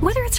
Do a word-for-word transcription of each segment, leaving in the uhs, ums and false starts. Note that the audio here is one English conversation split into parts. Whether it's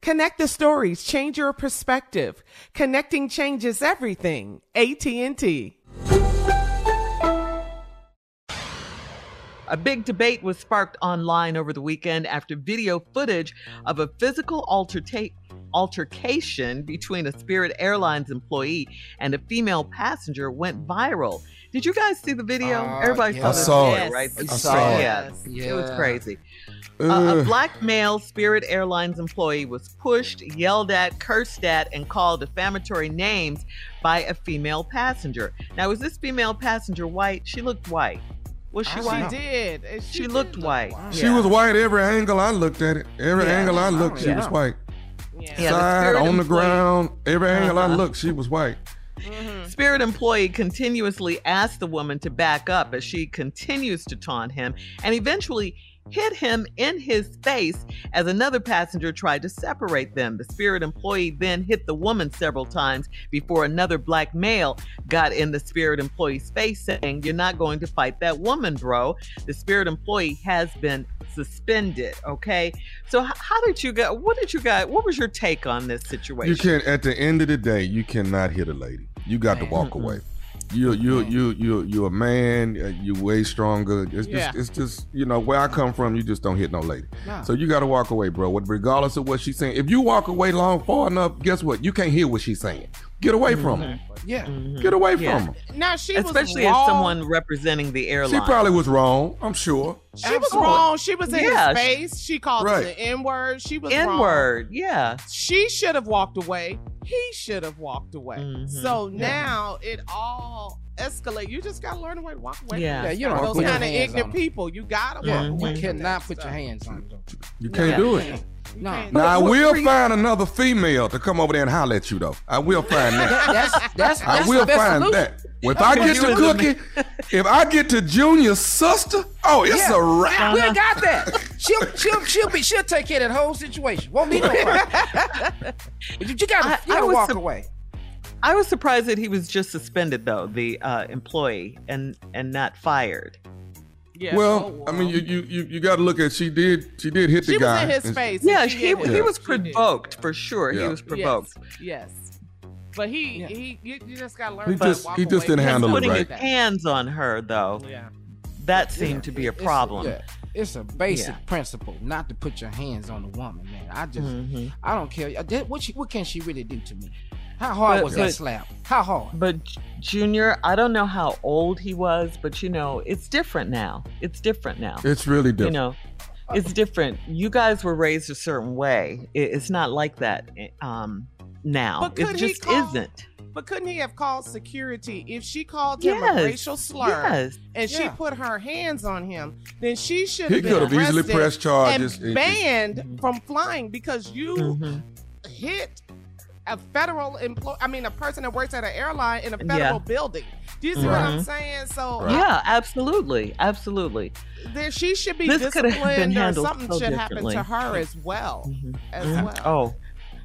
Connect the stories, change your perspective. Connecting changes everything. A T and T. A big debate was sparked online over the weekend after video footage of a physical alterta- altercation between a Spirit Airlines employee and a female passenger went viral. Did you guys see the video? Uh, Everybody yeah. saw this, right? I saw it. Yes. Yeah. It was crazy. Uh, a black male Spirit Airlines employee was pushed, yelled at, cursed at, and called defamatory names by a female passenger. Now, was this female passenger white? She looked white. Was she I white? She did. She, she looked did white. white. She yeah. was white every angle I looked at it. Every yeah. angle I looked, oh, yeah. she was white. Yeah. Yeah, Side, the on the employee. ground, every uh-huh. angle I looked, she was white. Mm-hmm. Spirit employee continuously asked the woman to back up as she continues to taunt him and eventually hit him in his face as another passenger tried to separate them. The Spirit employee then hit the woman several times before another black male got in the Spirit employee's face saying, "You're not going to fight that woman, bro." The Spirit employee has been suspended. Okay. So how did you go? What did you got? What was your take on this situation? You can't, at the end of the day, you cannot hit a lady. You got to walk mm-hmm. away. You you you you you a man. You way stronger. It's just yeah. it's just you know where I come from. You just don't hit no lady. No. So you got to walk away, bro. Regardless of what she's saying, if you walk away long far enough, guess what? You can't hear what she's saying. Get away mm-hmm. from her. Yeah, mm-hmm. get away yeah. from her. Now she especially was wrong. As someone representing the airline, she probably was wrong. I'm sure she Absolutely. was wrong. She was in yeah. his face. She called right. it the N word. She was N word. Yeah, she should have walked away. He should have walked away. Mm-hmm. So yeah. now it all escalates. You just got to learn a way to walk away. Yeah, yeah you know, those kind of ignorant people. You got to yeah. walk away. You cannot put your hands on them. You can't yeah. do it. No. Now, but I will free- find another female to come over there and holler at you, though. I will find that. that's, that's, I that's will find solution. that. Well, if I get to Cookie, if I get to Junior's sister, oh, it's yeah. a wrap. Uh-huh. We got that. She'll, she'll, she'll, be, she'll take care of that whole situation. Won't be no problem. You got to walk su- away. I was surprised that he was just suspended, though, the uh, employee, and, and not fired. Yeah. Well, oh, wow. I mean, you you you got to look at she did she did hit the she guy. She was in his face. Yeah, she he, he was provoked for sure. Yeah. He was provoked. Yes. yes. But he yeah. he you, you just got to learn. He just walk he just away. didn't handle it right. Putting his hands on her though. Yeah. That seemed yeah. to be a problem. It's, yeah. It's a basic yeah. principle not to put your hands on a woman, man. I just, mm-hmm. I don't care. What, she, what can she really do to me? How hard but, was but, that slap? How hard? But Junior, I don't know how old he was, but you know, it's different now. It's different now. It's really different. You know, it's different. You guys were raised a certain way. It, it's not like that um, now. It just call- isn't. But couldn't he have called security if she called him yes, a racial slur yes, and yeah. she put her hands on him? Then she should have been easily pressed charges and banned mm-hmm. from flying because you mm-hmm. hit a federal employee. I mean, a person that works at an airline in a federal yeah. building. Do you see mm-hmm. what I'm saying? So right. yeah, absolutely, absolutely. Then she should be this disciplined, or something so should happen to her as well. Mm-hmm. As yeah. well. Oh,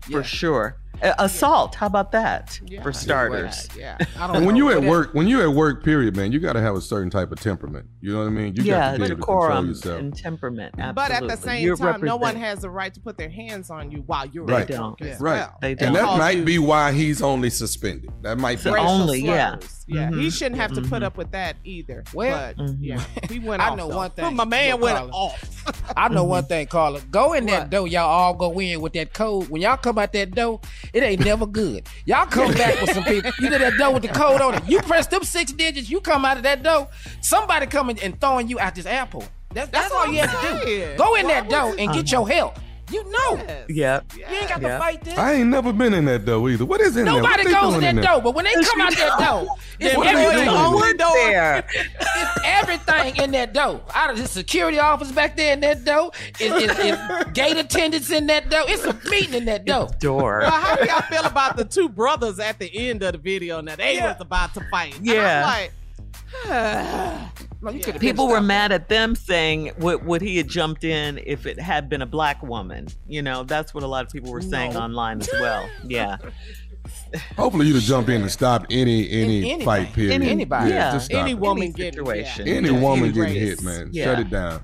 yeah. for sure. Assault. Yeah. How about that yeah, for starters? Yeah. yeah. I don't and when you at work, when you're at work, period, man, you got to have a certain type of temperament. You know what I mean? You yeah, got to be able to control yourself and temperament. Absolutely. But at the same you're time, no one has the right to put their hands on you while you're right. They don't. Right. Well. They don't. And that might you. be why he's only suspended. That might be only. Slurs. Yeah. Yeah. Mm-hmm. He shouldn't have mm-hmm. to put up with that either. Well, but, mm-hmm. yeah, he went. I off, know though. one thing. Well, my man went off. I know one thing, Carla. Go in that door. Y'all all go in with that code. When y'all come out that door, it ain't never good. Y'all come back with some people. You did that door with the code on it. You press them six digits, you come out of that door, somebody coming and throwing you out this airport. That's, that's, that's all you have to do. Go in Why that door and get your help. You know. Yes. Yeah. You ain't got yeah. to fight this. I ain't never been in that door either. What is in Nobody there? Nobody goes in that in door, but when they come out that door, it's everything on door. There. It's everything in that door. Out of the security office back there in that door, it's, it's, it's gate attendants in that door. It's a meeting in that door. door. Well, how do y'all feel about the two brothers at the end of the video? Now they yeah. was about to fight. Yeah. Uh, well, yeah. People were mad at them saying would, would he have jumped in if it had been a black woman? You know, that's what a lot of people were saying no. online as well. Yeah. Hopefully you'd have jumped in and stopped any any Anybody. fight period. Any, anybody. Yeah. yeah. Any woman any situation. Yeah. Any yeah. woman any getting hit, man. Yeah. Shut it down.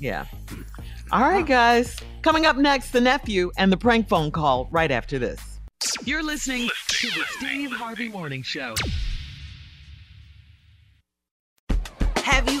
Yeah. All right, guys. Coming up next, the nephew and the prank phone call right after this. You're listening to the Steve Harvey Morning Show. Have you